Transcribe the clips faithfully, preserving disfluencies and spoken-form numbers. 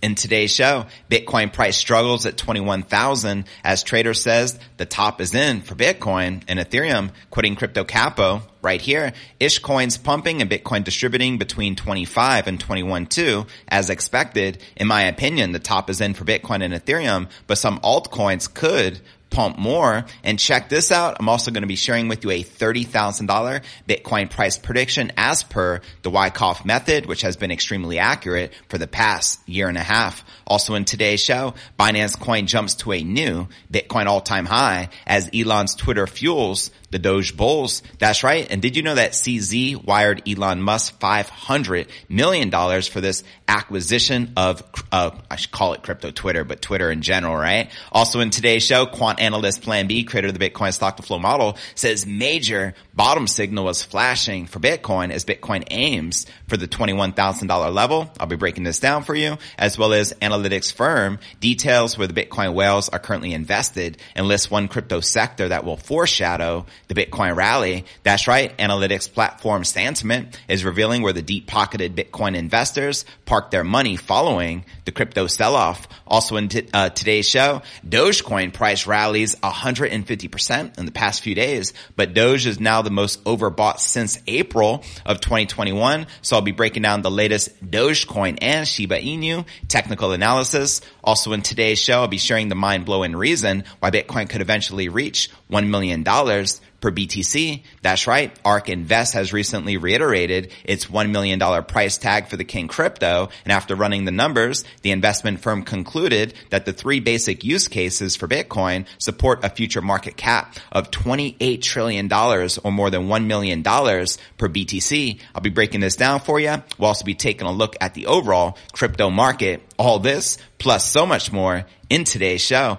In today's show, Bitcoin price struggles at twenty-one thousand as trader says the top is in for Bitcoin and Ethereum quitting Crypto Capo right here. Ish coins pumping and Bitcoin distributing between twenty-five and twenty-one point two as expected. In my opinion, the top is in for Bitcoin and Ethereum, but some altcoins could pump more. And check this out. I'm also going to be sharing with you a thirty thousand dollars Bitcoin price prediction as per the Wyckoff method, which has been extremely accurate for the past year and a half. Also in today's show, Binance Coin jumps to a new Bitcoin all-time high as Elon's Twitter fuels the Doge bulls. That's right. And did you know that C Z wired Elon Musk five hundred million dollars for this acquisition of, uh, I should call it crypto Twitter, but Twitter in general, right? Also in today's show, quant analyst Plan B, creator of the Bitcoin Stock to Flow model, says major bottom signal was flashing for Bitcoin as Bitcoin aims for the twenty-one thousand dollars level. I'll be breaking this down for you, as well as analytics firm details where the Bitcoin whales are currently invested and lists one crypto sector that will foreshadow the Bitcoin rally. That's right. Analytics platform Santiment is revealing where the deep-pocketed Bitcoin investors park their money following the crypto sell-off. Also in t- uh, today's show, Dogecoin price rallies one hundred fifty percent in the past few days, but Doge is now the most overbought since April of twenty twenty-one. So I'll be breaking down the latest Dogecoin and Shiba Inu technical analysis. Also in today's show, I'll be sharing the mind-blowing reason why Bitcoin could eventually reach one million dollars per B T C. That's right. ARK Invest has recently reiterated its one million dollars price tag for the King Crypto. And after running the numbers, the investment firm concluded that the three basic use cases for Bitcoin support a future market cap of twenty-eight trillion dollars or more than one million dollars per B T C. I'll be breaking this down for you. We'll also be taking a look at the overall crypto market. All this plus so much more in today's show.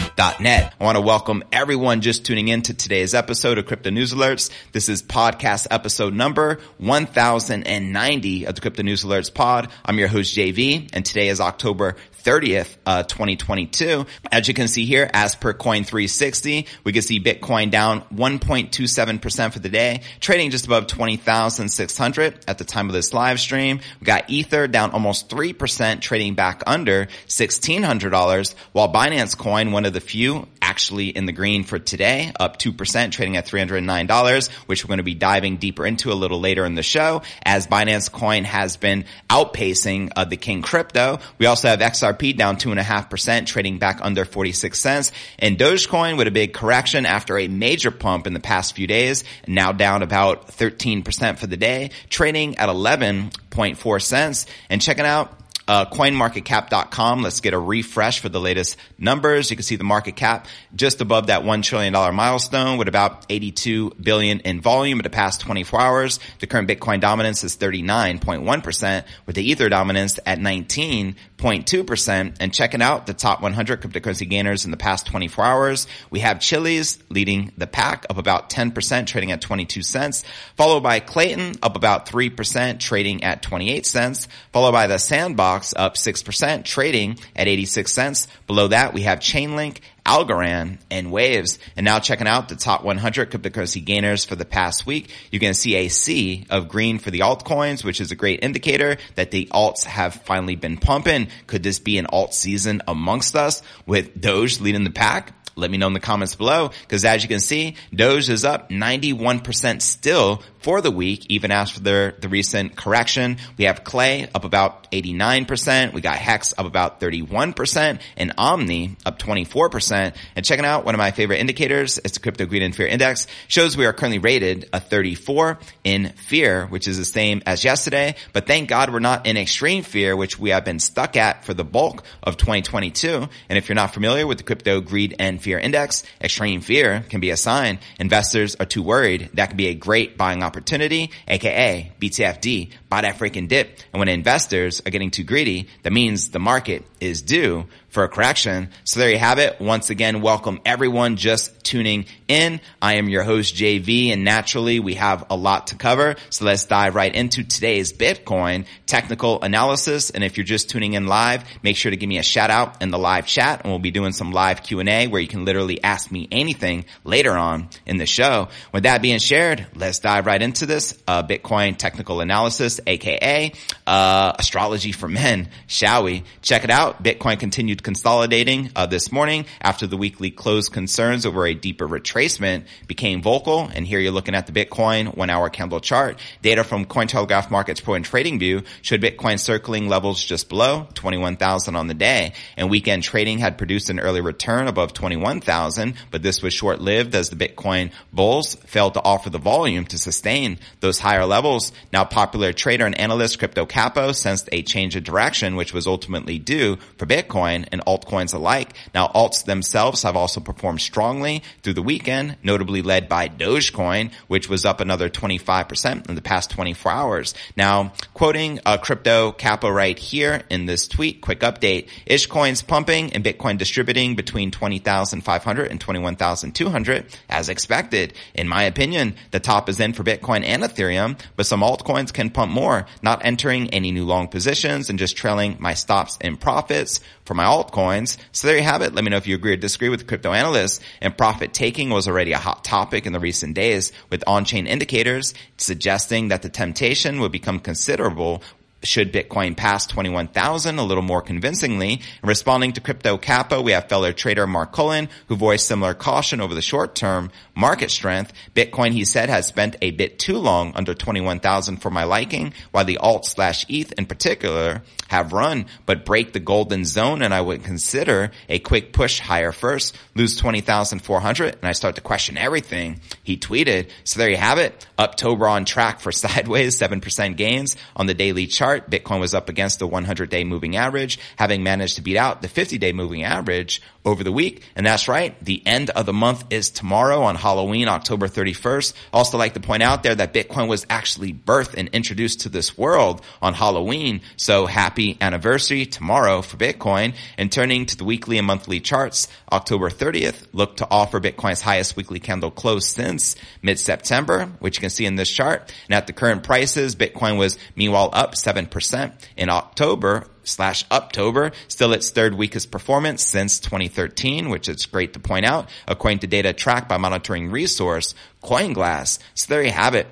dot net. I want to welcome everyone just tuning in to today's episode of Crypto News Alerts. This is podcast episode number one thousand ninety of the Crypto News Alerts pod. I'm your host, J V, and today is October thirtieth, uh, twenty twenty-two. As you can see here, as per Coin three sixty, we can see Bitcoin down one point two seven percent for the day, trading just above twenty thousand six hundred at the time of this live stream. We got Ether down almost three percent, trading back under one thousand six hundred dollars, while Binance Coin, one of the few actually in the green for today, up two percent, trading at three hundred nine dollars, which we're going to be diving deeper into a little later in the show, as Binance Coin has been outpacing uh, the King Crypto. We also have X R P down two point five percent, trading back under forty-six cents, and Dogecoin with a big correction after a major pump in the past few days, now down about thirteen percent for the day, trading at eleven point four cents, and checking out Uh, coin market cap dot com. Let's get a refresh for the latest numbers. You can see the market cap just above that one trillion dollars milestone with about eighty-two billion dollars in volume in the past twenty-four hours. The current Bitcoin dominance is thirty-nine point one percent with the Ether dominance at nineteen point two percent. And checking out the top one hundred cryptocurrency gainers in the past twenty-four hours, we have Chili's leading the pack up about ten percent, trading at twenty-two cents, followed by Clayton up about three percent, trading at twenty-eight cents, followed by the Sandbox up six percent, trading at eighty-six cents. Below that, we have Chainlink, Algorand, and Waves. And now checking out the top one hundred cryptocurrency gainers for the past week, you can see a sea of green for the altcoins, which is a great indicator that the alts have finally been pumping. Could this be an alt season amongst us with Doge leading the pack? Let me know in the comments below, because as you can see, Doge is up ninety-one percent still for the week, even after the, the recent correction. We have Clay up about eighty-nine percent. We got Hex up about thirty-one percent and Omni up twenty-four percent. And checking out one of my favorite indicators, it's the Crypto Greed and Fear Index, shows we are currently rated a thirty-four in fear, which is the same as yesterday. But thank God we're not in extreme fear, which we have been stuck at for the bulk of twenty twenty-two. And if you're not familiar with the Crypto Greed and Fear Index, extreme fear can be a sign investors are too worried. That could be a great buying opportunity. Opportunity, aka B T F D, buy that freaking dip. And when investors are getting too greedy, that means the market is due for a correction. So there you have it. Once again, welcome everyone just tuning in. I am your host, J V, and naturally we have a lot to cover. So let's dive right into today's Bitcoin technical analysis. And if you're just tuning in live, make sure to give me a shout out in the live chat, and we'll be doing some live Q and A where you can literally ask me anything later on in the show. With that being shared, let's dive right into this uh, Bitcoin technical analysis, aka uh, astrology for men, shall we? Check it out. Bitcoin continued consolidating uh, this morning after the weekly close concerns over a deeper retracement became vocal. And here you're looking at the Bitcoin one hour candle chart. Data from Cointelegraph Markets Pro and Trading View showed Bitcoin circling levels just below twenty-one thousand on the day. And weekend trading had produced an early return above twenty-one thousand, but this was short-lived as the Bitcoin bulls failed to offer the volume to sustain those higher levels. Now popular trader and analyst Crypto Capo sensed a change of direction, which was ultimately due for Bitcoin and altcoins alike. Now, alts themselves have also performed strongly through the weekend, notably led by Dogecoin, which was up another twenty-five percent in the past twenty-four hours. Now, quoting a Crypto Capo right here in this tweet, quick update, Ishcoin's pumping and Bitcoin distributing between twenty thousand five hundred and twenty-one thousand two hundred as expected. In my opinion, the top is in for Bitcoin and Ethereum, but some altcoins can pump more, not entering any new long positions and just trailing my stops and profits for my altcoins. So there you have it. Let me know if you agree or disagree with crypto analysts. And profit taking was already a hot topic in the recent days, with on-chain indicators suggesting that the temptation would become considerable should Bitcoin pass twenty-one thousand a little more convincingly. Responding to Crypto Capo, we have fellow trader Mark Cullen, who voiced similar caution over the short-term market strength. Bitcoin, he said, has spent a bit too long under twenty-one thousand for my liking, while the alt slash E T H in particular have run, but break the golden zone, and I would consider a quick push higher first, lose twenty thousand four hundred, and I start to question everything, he tweeted. So there you have it. October on track for sideways, seven percent gains on the daily chart. Bitcoin was up against the one hundred day moving average, having managed to beat out the fifty day moving average over the week. And that's right, the end of the month is tomorrow on Halloween, October thirty-first. Also like to point out there that Bitcoin was actually birthed and introduced to this world on Halloween. So happy anniversary tomorrow for Bitcoin. And turning to the weekly and monthly charts, October thirtieth looked to offer Bitcoin's highest weekly candle close since mid-September, which you can see in this chart. And at the current prices, Bitcoin was meanwhile up seven percent in October slash Uptober, still its third weakest performance since twenty thirteen, which it's great to point out, according to data tracked by monitoring resource CoinGlass. So there you have it.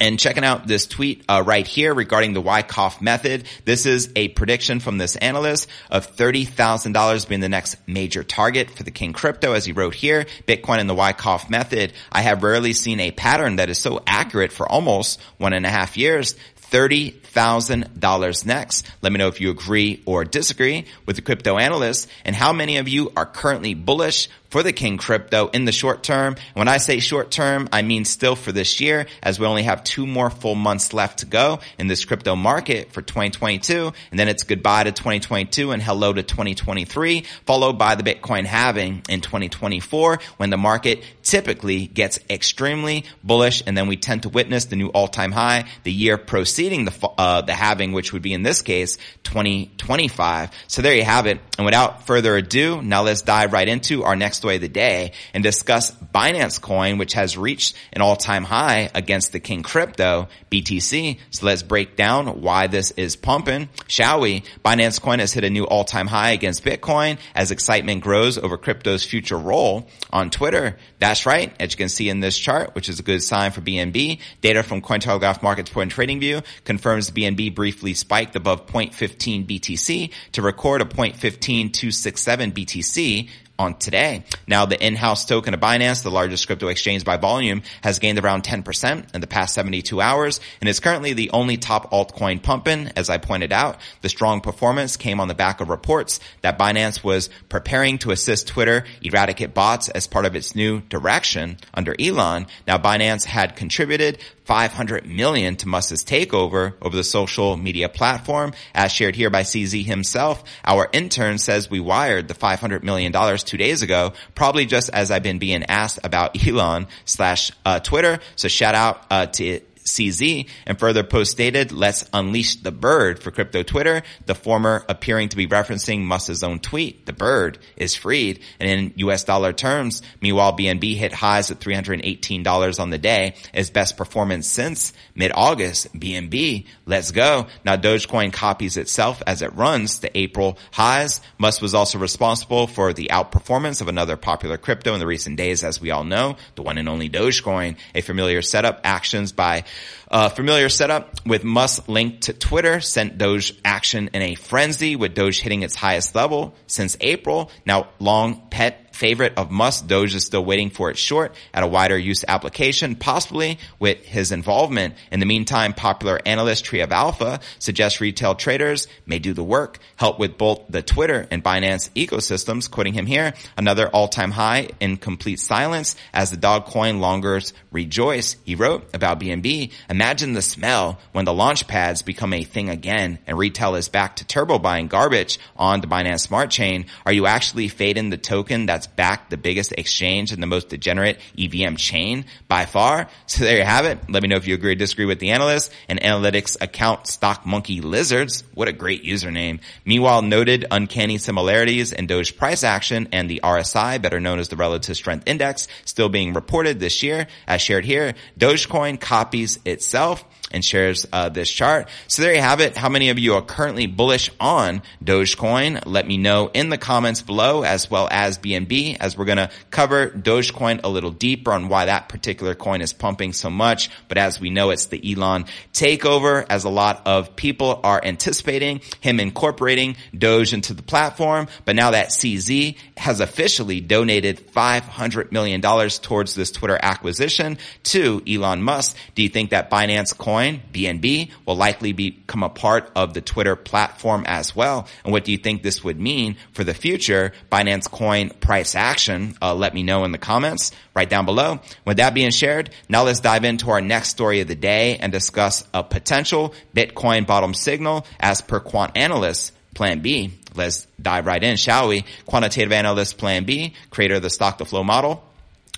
And checking out this tweet uh, right here regarding the Wyckoff method. This is a prediction from this analyst of thirty thousand dollars being the next major target for the King Crypto, as he wrote here. Bitcoin and the Wyckoff method. I have rarely seen a pattern that is so accurate for almost one and a half years. thirty thousand dollars next. Let me know if you agree or disagree with the crypto analyst, and how many of you are currently bullish for the King Crypto in the short term. When I say short term, I mean still for this year, as we only have two more full months left to go in this crypto market for twenty twenty-two. And then it's goodbye to twenty twenty-two and hello to twenty twenty-three, followed by the Bitcoin halving in twenty twenty-four, when the market typically gets extremely bullish. And then we tend to witness the new all-time high the year preceding the, uh, the halving, which would be in this case, twenty twenty-five. So there you have it. And without further ado, now let's dive right into our next way of the day and discuss Binance Coin, which has reached an all-time high against the King Crypto B T C. So let's break down why this is pumping, shall we? Binance Coin has hit a new all-time high against Bitcoin as excitement grows over crypto's future role on Twitter. That's right, as you can see in this chart, which is a good sign for B N B. Data from Cointelegraph Markets Pro and Trading View confirms B N B briefly spiked above zero point one five B T C to record a zero point one five two six seven B T C on today. Now, the in-house token of Binance, the largest crypto exchange by volume, has gained around ten percent in the past seventy-two hours and is currently the only top altcoin pumping. As I pointed out, the strong performance came on the back of reports that Binance was preparing to assist Twitter eradicate bots as part of its new direction under Elon. Now, Binance had contributed five hundred million dollars to Musk's takeover over the social media platform. As shared here by C Z himself, our intern says we wired the five hundred million dollars two days ago, probably just as I've been being asked about Elon slash uh, Twitter. So shout out uh, to C Z, and further post stated, "Let's unleash the bird" for crypto Twitter, the former appearing to be referencing Musk's own tweet. The bird is freed. And in U S dollar terms, meanwhile, B N B hit highs at three hundred eighteen dollars on the day, its best performance since mid-August. B N B, let's go. Now Dogecoin copies itself as it runs to April highs. Musk was also responsible for the outperformance of another popular crypto in the recent days, as we all know, the one and only Dogecoin. A familiar setup actions by uh familiar setup with Musk linked to Twitter sent Doge action in a frenzy, with Doge hitting its highest level since April. Now long pet favorite of Musk, Doge is still waiting for its short at a wider use application, possibly with his involvement. In the meantime, popular analyst Tree of Alpha suggests retail traders may do the work, help with both the Twitter and Binance ecosystems. Quoting him here, another all-time high in complete silence as the Dogecoin longers rejoice. He wrote about B N B, imagine the smell when the launch pads become a thing again and retail is back to turbo buying garbage on the Binance Smart Chain. Are you actually fading the token that's back the biggest exchange and the most degenerate E V M chain by far? So there you have it. Let me know if you agree or disagree with the analyst. An analytics account, Stock Monkey Lizards, what a great username, meanwhile noted uncanny similarities in Doge price action and the R S I, better known as the Relative Strength Index, still being reported this year. As shared here, Dogecoin copies itself and shares uh, this chart. So there you have it. How many of you are currently bullish on Dogecoin? Let me know in the comments below, as well as B N B, as we're going to cover Dogecoin a little deeper on why that particular coin is pumping so much. But as we know, it's the Elon takeover, as a lot of people are anticipating him incorporating Doge into the platform. But now that C Z has officially donated five hundred million dollars towards this Twitter acquisition to Elon Musk, do you think that Binance Coin, B N B, will likely become a part of the Twitter platform as well? And what do you think this would mean for the future Binance Coin price action? Uh, let me know in the comments right down below. With that being shared, now let's dive into our next story of the day and discuss a potential Bitcoin bottom signal as per quant analysts Plan B. Let's dive right in, shall we? Quantitative analyst Plan B, creator of the Stock to Flow model,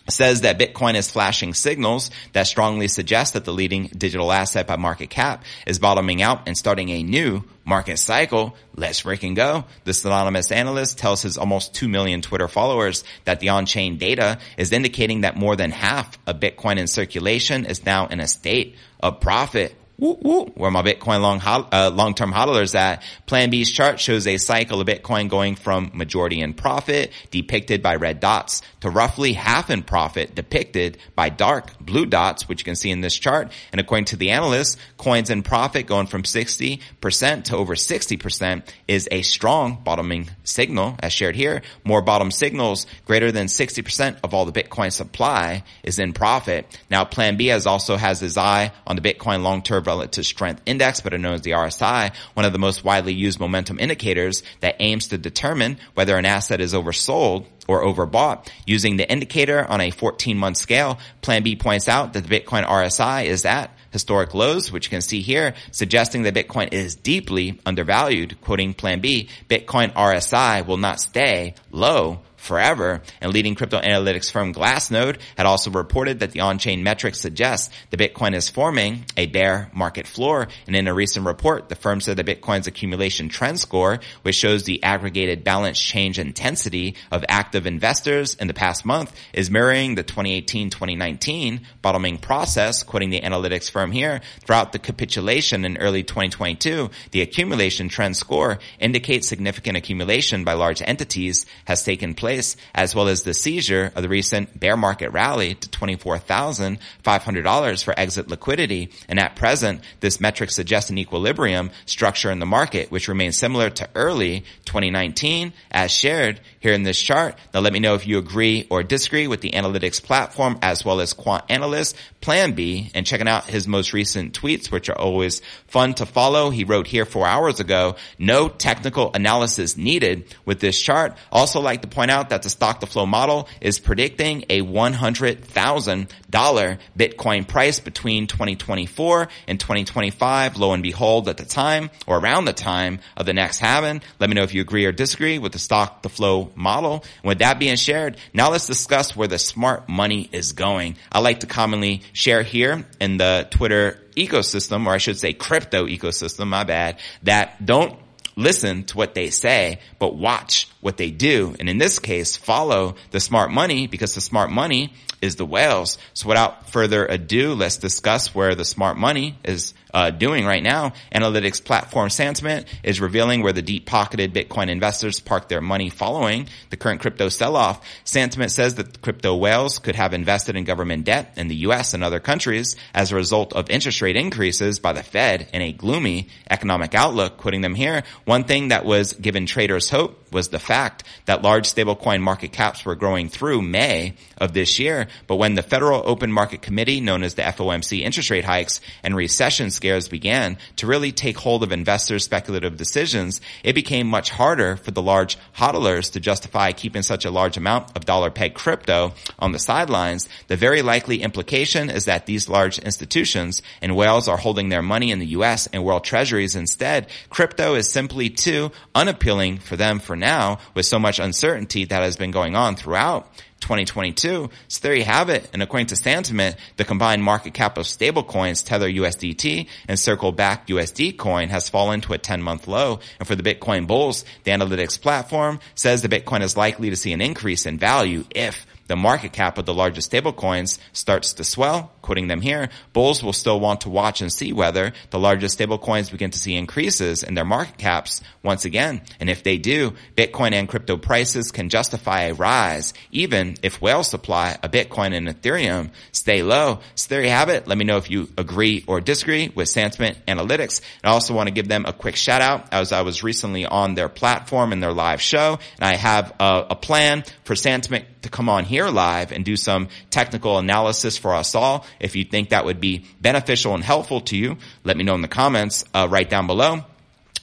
says that Bitcoin is flashing signals that strongly suggest that the leading digital asset by market cap is bottoming out and starting a new market cycle. Let's freaking go. This anonymous analyst tells his almost two million Twitter followers that the on-chain data is indicating that more than half of Bitcoin in circulation is now in a state of profit. Woo, woo, where my Bitcoin long, uh, long-term hodlers at. Plan B's chart shows a cycle of Bitcoin going from majority in profit, depicted by red dots, to roughly half in profit, depicted by dark blue dots, which you can see in this chart. And according to the analyst, coins in profit going from sixty percent to over sixty percent is a strong bottoming signal, as shared here. More bottom signals, greater than sixty percent of all the Bitcoin supply is in profit. Now, Plan B has also has his eye on the Bitcoin long-term Relative Strength Index, better known as the R S I, one of the most widely used momentum indicators that aims to determine whether an asset is oversold or overbought. Using the indicator on a fourteen month scale, Plan B points out that the Bitcoin R S I is at historic lows, which you can see here, suggesting that Bitcoin is deeply undervalued. Quoting Plan B, Bitcoin R S I will not stay low forever. And leading crypto analytics firm Glassnode had also reported that the on-chain metric suggests the Bitcoin is forming a bear market floor. And in a recent report, the firm said that Bitcoin's accumulation trend score, which shows the aggregated balance change intensity of active investors in the past month, is mirroring the twenty eighteen twenty nineteen bottoming process. Quoting the analytics firm here, throughout the capitulation in early twenty twenty-two, the accumulation trend score indicates significant accumulation by large entities has taken place, as well as the seizure of the recent bear market rally to twenty-four thousand five hundred dollars for exit liquidity. And at present, this metric suggests an equilibrium structure in the market, which remains similar to early twenty nineteen, as shared here in this chart. Now, let me know if you agree or disagree with the analytics platform, as well as quant analyst Plan B, and checking out his most recent tweets, which are always fun to follow. He wrote here four hours ago, no technical analysis needed with this chart. Also like to point out out that the stock to flow model is predicting a one hundred thousand dollars Bitcoin price between twenty twenty-four and twenty twenty-five. Lo and behold, at the time or around the time of the next halving, let me know if you agree or disagree with the stock to flow model. And with that being shared, now let's discuss where the smart money is going. I like to commonly share here in the Twitter ecosystem, or I should say crypto ecosystem, my bad, that don't listen to what they say, but watch what they do. And in this case, follow the smart money, because the smart money is the whales. So without further ado, let's discuss where the smart money is uh, doing right now. Analytics platform Santiment is revealing where the deep-pocketed Bitcoin investors park their money following the current crypto sell-off. Santiment says that crypto whales could have invested in government debt in the U S and other countries as a result of interest rate increases by the Fed and a gloomy economic outlook. Quoting them here, one thing that was given traders hope was the fact that large stablecoin market caps were growing through May of this year. But when the Federal Open Market Committee, known as the F O M C, interest rate hikes and recession scares began to really take hold of investors' speculative decisions, it became much harder for the large hodlers to justify keeping such a large amount of dollar-pegged crypto on the sidelines. The very likely implication is that these large institutions and whales are holding their money in the U S and world treasuries instead. Crypto is simply too unappealing for them for now, with so much uncertainty that has been going on throughout twenty twenty-two. So there you have it. And according to Santiment, the combined market cap of stablecoins Tether U S D T and Circle Back U S D Coin has fallen to a ten-month low. And for the Bitcoin bulls, the analytics platform says the Bitcoin is likely to see an increase in value if the market cap of the largest stablecoins starts to swell. Quoting them here, bulls will still want to watch and see whether the largest stablecoins begin to see increases in their market caps once again. And if they do, Bitcoin and crypto prices can justify a rise, even if whale supply of Bitcoin and Ethereum stay low. So there you have it. Let me know if you agree or disagree with Santiment Analytics. And I also want to give them a quick shout out, as I was recently on their platform and their live show. And I have a, a plan for Santiment to come on here live and do some technical analysis for us all. If you think that would be beneficial and helpful to you, let me know in the comments uh, right down below.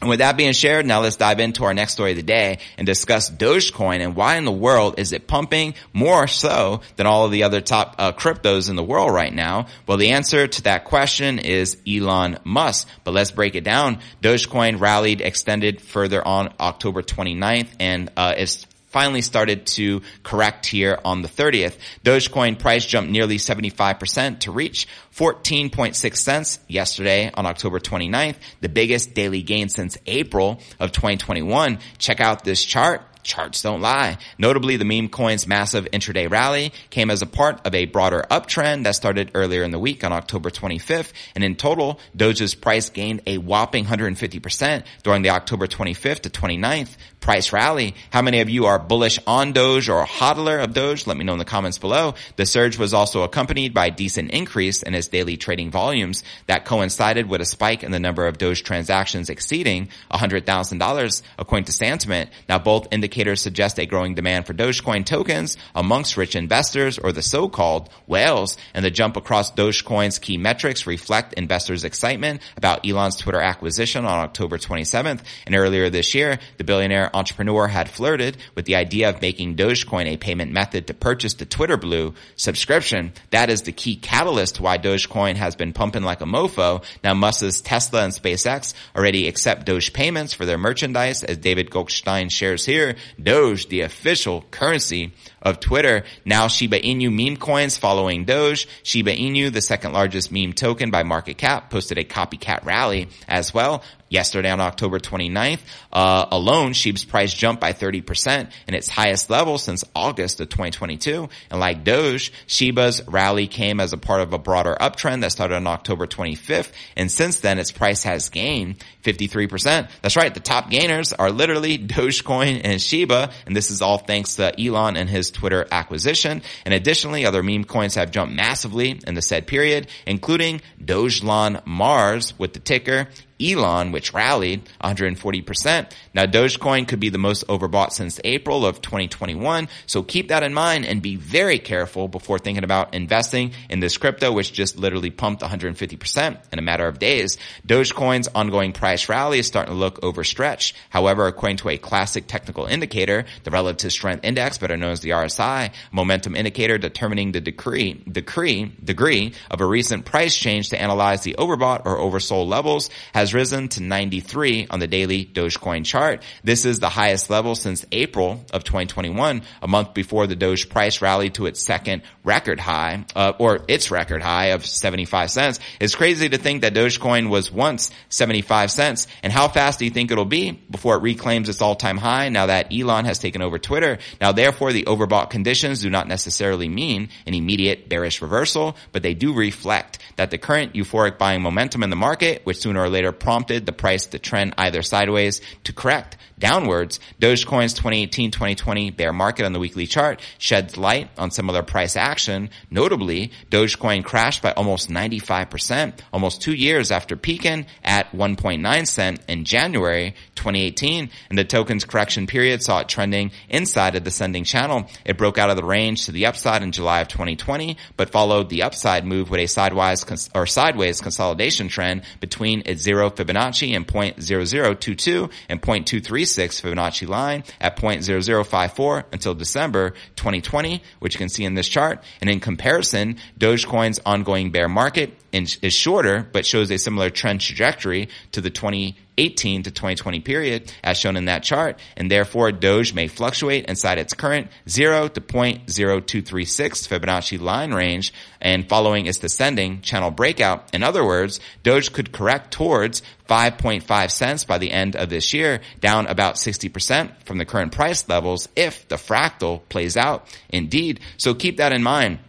And with that being shared, now let's dive into our next story of the day and discuss Dogecoin and why in the world is it pumping more so than all of the other top uh, cryptos in the world right now? Well, the answer to that question is Elon Musk, but let's break it down. Dogecoin rallied extended further on October twenty-ninth and uh, it's finally started to correct here on the thirtieth. Dogecoin price jumped nearly seventy-five percent to reach fourteen point six cents yesterday on October twenty-ninth, the biggest daily gain since April of twenty twenty-one. Check out this chart. Charts don't lie. Notably, the meme coin's massive intraday rally came as a part of a broader uptrend that started earlier in the week on October twenty-fifth. And in total, Doge's price gained a whopping one hundred fifty percent during the October twenty-fifth to twenty-ninth price rally. How many of you are bullish on Doge or a hodler of Doge? Let me know in the comments below. The surge was also accompanied by a decent increase in its daily trading volumes that coincided with a spike in the number of Doge transactions exceeding one hundred thousand dollars, according to Santiment. Now, both indicators suggest a growing demand for Dogecoin tokens amongst rich investors or the so-called whales, and the jump across Dogecoin's key metrics reflect investors' excitement about Elon's Twitter acquisition on October twenty-seventh. And earlier this year, the billionaire entrepreneur had flirted with the idea of making Dogecoin a payment method to purchase the Twitter Blue subscription. That is the key catalyst to why Dogecoin has been pumping like a mofo. Now, Musk's Tesla and SpaceX already accept Doge payments for their merchandise, as David Goldstein shares here. Doge, the official currency of Twitter. Now, Shiba Inu meme coins following Doge. Shiba Inu, the second largest meme token by market cap, posted a copycat rally as well. Yesterday on October twenty-ninth, uh, alone, Shiba's price jumped by thirty percent in its highest level since August of twenty twenty-two. And like Doge, Shiba's rally came as a part of a broader uptrend that started on October twenty-fifth. And since then, its price has gained fifty-three percent. That's right. The top gainers are literally Dogecoin and Shiba. And this is all thanks to Elon and his Twitter acquisition. And additionally, other meme coins have jumped massively in the said period, including Dogelon Mars with the ticker Elon, which rallied one hundred forty percent. Now, Dogecoin could be the most overbought since April of twenty twenty-one. So keep that in mind and be very careful before thinking about investing in this crypto, which just literally pumped one hundred fifty percent in a matter of days. Dogecoin's ongoing price rally is starting to look overstretched. However, according to a classic technical indicator, the relative strength index, better known as the R S I, momentum indicator determining the decree, decree, degree of a recent price change to analyze the overbought or oversold levels, has risen to ninety-three on the daily Dogecoin chart. This is the highest level since April of twenty twenty-one, a month before the Doge price rallied to its second record high, uh, or its record high of seventy-five cents. It's crazy to think that Dogecoin was once seventy-five cents. And how fast do you think it'll be before it reclaims its all-time high now that Elon has taken over Twitter? Now, therefore, the overbought conditions do not necessarily mean an immediate bearish reversal, but they do reflect that the current euphoric buying momentum in the market, which sooner or later prompted the price to trend either sideways to correct downwards. Dogecoin's twenty eighteen twenty twenty bear market on the weekly chart sheds light on similar price action. Notably, Dogecoin crashed by almost ninety-five percent, almost two years after peaking at one point nine cent in January twenty eighteen, and the token's correction period saw it trending inside of the ascending channel. It broke out of the range to the upside in July of twenty twenty, but followed the upside move with a sideways cons- or sideways consolidation trend between its zero Fibonacci and zero point zero zero two two and zero point two three six Fibonacci line at zero point zero zero five four until December twenty twenty, which you can see in this chart. And in comparison, Dogecoin's ongoing bear market is shorter, but shows a similar trend trajectory to the twenty eighteen to twenty twenty period as shown in that chart, and therefore Doge may fluctuate inside its current zero to zero point zero two three six Fibonacci line range and following its descending channel breakout. In other words, Doge could correct towards five point five cents by the end of this year, down about sixty percent from the current price levels if the fractal plays out indeed. So keep that in mind.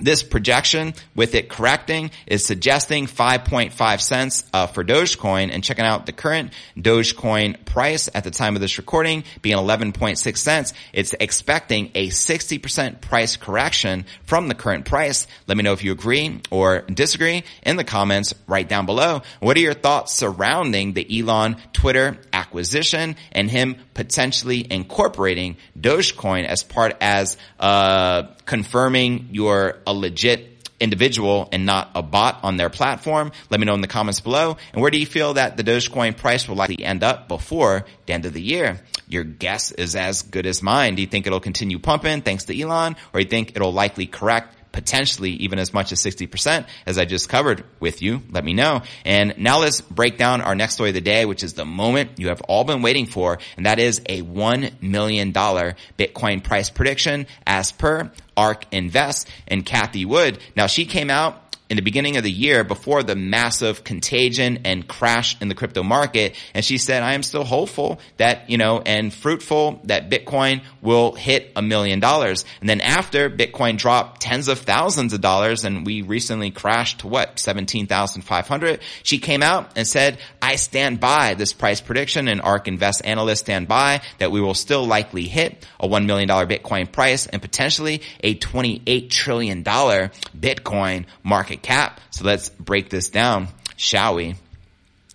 This projection, with it correcting, is suggesting five point five cents uh, for Dogecoin, and checking out the current Dogecoin price at the time of this recording being eleven point six cents. It's expecting a sixty percent price correction from the current price. Let me know if you agree or disagree in the comments right down below. What are your thoughts surrounding the Elon Twitter acquisition and him potentially incorporating Dogecoin as part as uh confirming you're a legit individual and not a bot on their platform? Let me know in the comments below. And where do you feel that the Dogecoin price will likely end up before the end of the year? Your guess is as good as mine. Do you think it'll continue pumping thanks to Elon, or do you think it'll likely correct potentially even as much as sixty percent as I just covered with you? Let me know. And now let's break down our next story of the day, which is the moment you have all been waiting for, and that is a one million dollars Bitcoin price prediction as per ARK Invest and Cathie Wood. Now, she came out in the beginning of the year before the massive contagion and crash in the crypto market, and she said, I am still hopeful that, you know, and fruitful that Bitcoin will hit a million dollars. And then after Bitcoin dropped tens of thousands of dollars, and we recently crashed to what, seventeen thousand five hundred, she came out and said, I stand by this price prediction, and ARK Invest analysts stand by that we will still likely hit a one million dollars Bitcoin price and potentially a twenty-eight trillion dollars Bitcoin market cap. So let's break this down, shall we?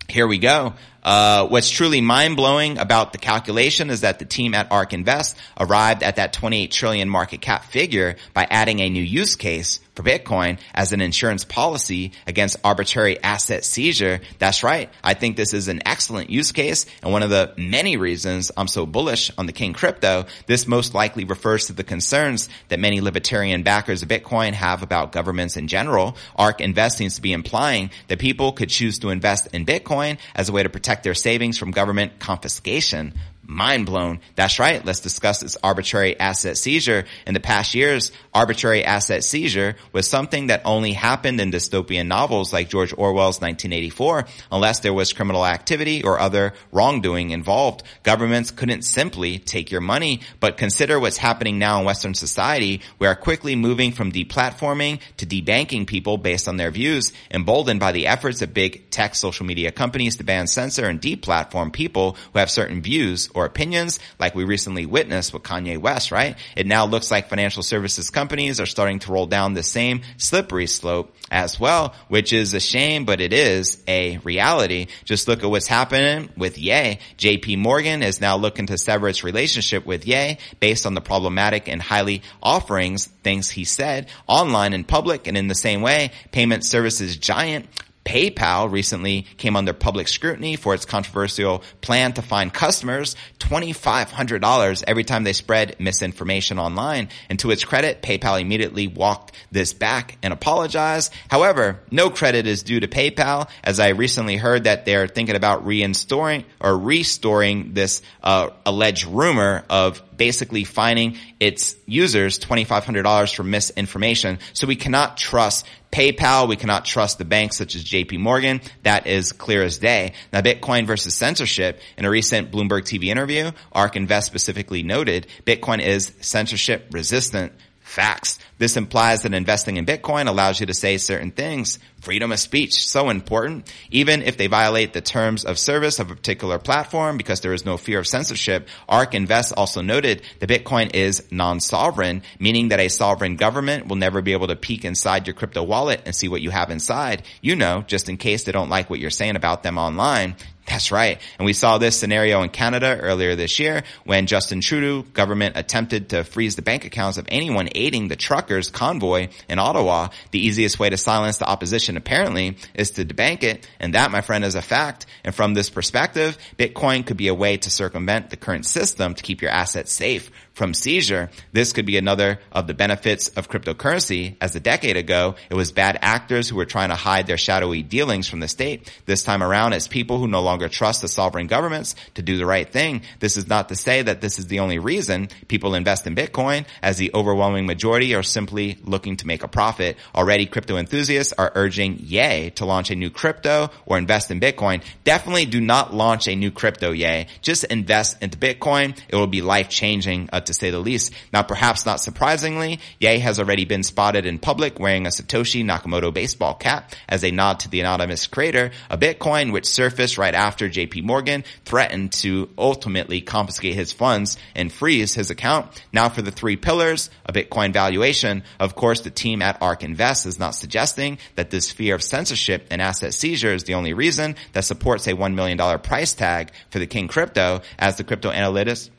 Here we go. Uh, what's truly mind-blowing about the calculation is that the team at ARK Invest arrived at that twenty-eight trillion market cap figure by adding a new use case for Bitcoin as an insurance policy against arbitrary asset seizure. That's right. I think this is an excellent use case and one of the many reasons I'm so bullish on the King crypto. This most likely refers to the concerns that many libertarian backers of Bitcoin have about governments in general. ARK Invest seems to be implying that people could choose to invest in Bitcoin as a way to protect their savings from government confiscation. Mind blown. That's right. Let's discuss this arbitrary asset seizure. In the past years, arbitrary asset seizure was something that only happened in dystopian novels like George Orwell's nineteen eighty-four. Unless there was criminal activity or other wrongdoing involved, governments couldn't simply take your money. But consider what's happening now in Western society. We are quickly moving from deplatforming to debanking people based on their views, emboldened by the efforts of big tech social media companies to ban, censor, and deplatform people who have certain views or or opinions, like we recently witnessed with Kanye West, right? It now looks like financial services companies are starting to roll down the same slippery slope as well, which is a shame, but it is a reality. Just look at what's happening with Ye. J P Morgan is now looking to sever its relationship with Ye based on the problematic and highly offerings, things he said, online and public. And in the same way, payment services giant PayPal recently came under public scrutiny for its controversial plan to fine customers two thousand five hundred dollars every time they spread misinformation online. And to its credit, PayPal immediately walked this back and apologized. However, no credit is due to PayPal, as I recently heard that they're thinking about reinstoring or restoring this uh, alleged rumor of basically fining its users two thousand five hundred dollars for misinformation. So we cannot trust PayPal. We cannot trust the banks such as J P Morgan. That is clear as day. Now, Bitcoin versus censorship. In a recent Bloomberg T V interview, ARK Invest specifically noted Bitcoin is censorship resistant. Facts. This implies that investing in Bitcoin allows you to say certain things. Freedom of speech, so important, even if they violate the terms of service of a particular platform, because there is no fear of censorship. ARK Invest also noted that Bitcoin is non-sovereign, meaning that a sovereign government will never be able to peek inside your crypto wallet and see what you have inside, you know, just in case they don't like what you're saying about them online. That's right. And we saw this scenario in Canada earlier this year when Justin Trudeau government attempted to freeze the bank accounts of anyone aiding the truckers convoy in Ottawa. The easiest way to silence the opposition, apparently, is to debank it. And that, my friend, is a fact. And from this perspective, Bitcoin could be a way to circumvent the current system to keep your assets safe from seizure. This could be another of the benefits of cryptocurrency, as a decade ago, it was bad actors who were trying to hide their shadowy dealings from the state. This time around, it's people who no longer trust the sovereign governments to do the right thing. This is not to say that this is the only reason people invest in Bitcoin, as the overwhelming majority are simply looking to make a profit. Already, crypto enthusiasts are urging Ye to launch a new crypto or invest in Bitcoin. Definitely do not launch a new crypto, Ye. Just invest into Bitcoin. It will be life-changing, to say the least. Now, perhaps not surprisingly, Ye has already been spotted in public wearing a Satoshi Nakamoto baseball cap as a nod to the anonymous creator of Bitcoin, which surfaced right after J P Morgan threatened to ultimately confiscate his funds and freeze his account. Now, for the three pillars of Bitcoin valuation, of course, the team at ARK Invest is not suggesting that this fear of censorship and asset seizure is the only reason that supports a one million dollars price tag for the King Crypto, as the crypto analytics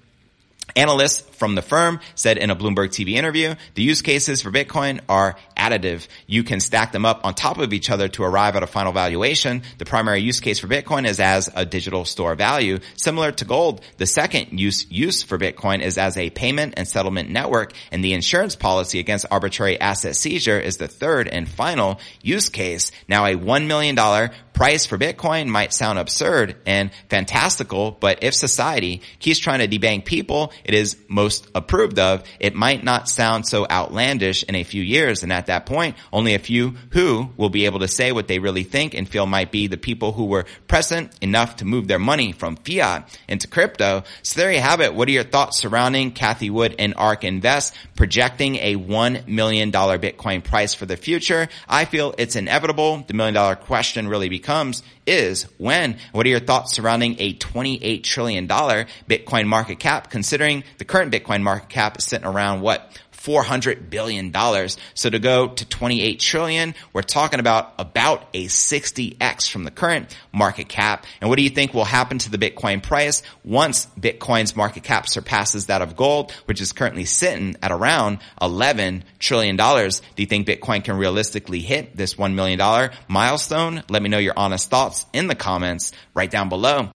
Analysts from the firm said in a Bloomberg T V interview, the use cases for Bitcoin are additive. You can stack them up on top of each other to arrive at a final valuation. The primary use case for Bitcoin is as a digital store of value, similar to gold. The second use use for Bitcoin is as a payment and settlement network, and the insurance policy against arbitrary asset seizure is the third and final use case. Now, a one million dollars price for Bitcoin might sound absurd and fantastical, but if society keeps trying to debank people it is most approved of, it might not sound so outlandish in a few years. And at that point, only a few who will be able to say what they really think and feel might be the people who were prescient enough to move their money from fiat into crypto. So there you have it. What are your thoughts surrounding Cathie Wood and ARK Invest projecting a one million dollars Bitcoin price for the future? I feel it's inevitable. The million dollar question really becomes comes is when. What are your thoughts surrounding a twenty-eight trillion dollars Bitcoin market cap, considering the current Bitcoin market cap is sitting around what? four hundred billion dollars. So to go to twenty-eight trillion, we're talking about about a sixty X from the current market cap. And what do you think will happen to the Bitcoin price once Bitcoin's market cap surpasses that of gold, which is currently sitting at around eleven trillion dollars? Do you think Bitcoin can realistically hit this one million dollars milestone? Let me know your honest thoughts in the comments right down below.